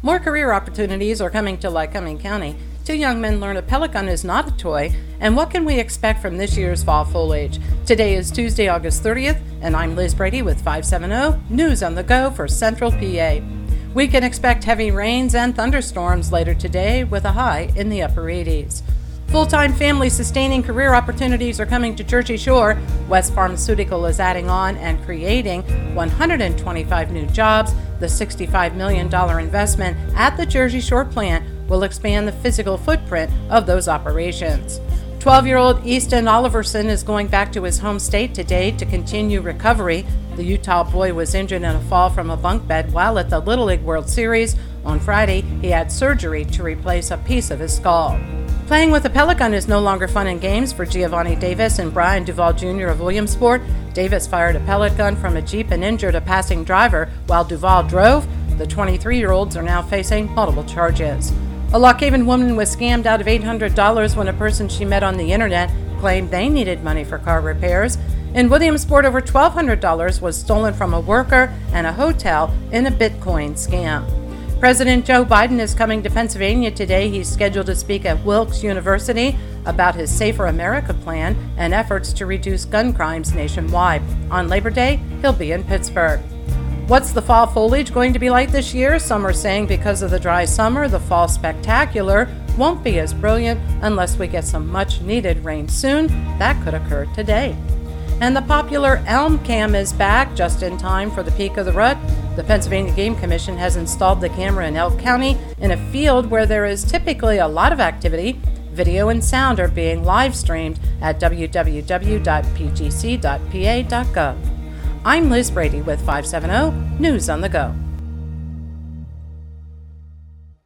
More career opportunities are coming to Lycoming County. Two young men learn a pelican is not a toy, and what can we expect from this year's fall foliage? Today is Tuesday, August 30th, and I'm Liz Brady with 570 News on the Go for Central PA. We can expect heavy rains and thunderstorms later today with a high in the upper 80s. Full-time family-sustaining career opportunities are coming to Jersey Shore. West Pharmaceutical is adding on and creating 125 new jobs. The $65 million investment at the Jersey Shore plant will expand the physical footprint of those operations. 12-year-old Easton Oliverson is going back to his home state today to continue recovery. The Utah boy was injured in a fall from a bunk bed while at the Little League World Series. On Friday, he had surgery to replace a piece of his skull. Playing with a pelican is no longer fun and games for Giovanni Davis and Brian Duval Jr. of Williamsport. Davis fired a pelican from a Jeep and injured a passing driver while Duval drove. The 23-year-olds are now facing multiple charges. A Lock Haven woman was scammed out of $800 when a person she met on the internet claimed they needed money for car repairs. In Williamsport, over $1,200 was stolen from a worker and a hotel in a Bitcoin scam. President Joe Biden is coming to Pennsylvania today. He's scheduled to speak at Wilkes University about his Safer America plan and efforts to reduce gun crimes nationwide. On Labor Day, he'll be in Pittsburgh. What's the fall foliage going to be like this year? Some are saying because of the dry summer, the fall spectacular won't be as brilliant unless we get some much-needed rain soon. That could occur today. And the popular Elm Cam is back just in time for the peak of the rut. The Pennsylvania Game Commission has installed the camera in Elk County in a field where there is typically a lot of activity. Video and sound are being live streamed at www.pgc.pa.gov. I'm Liz Brady with 570 News on the Go.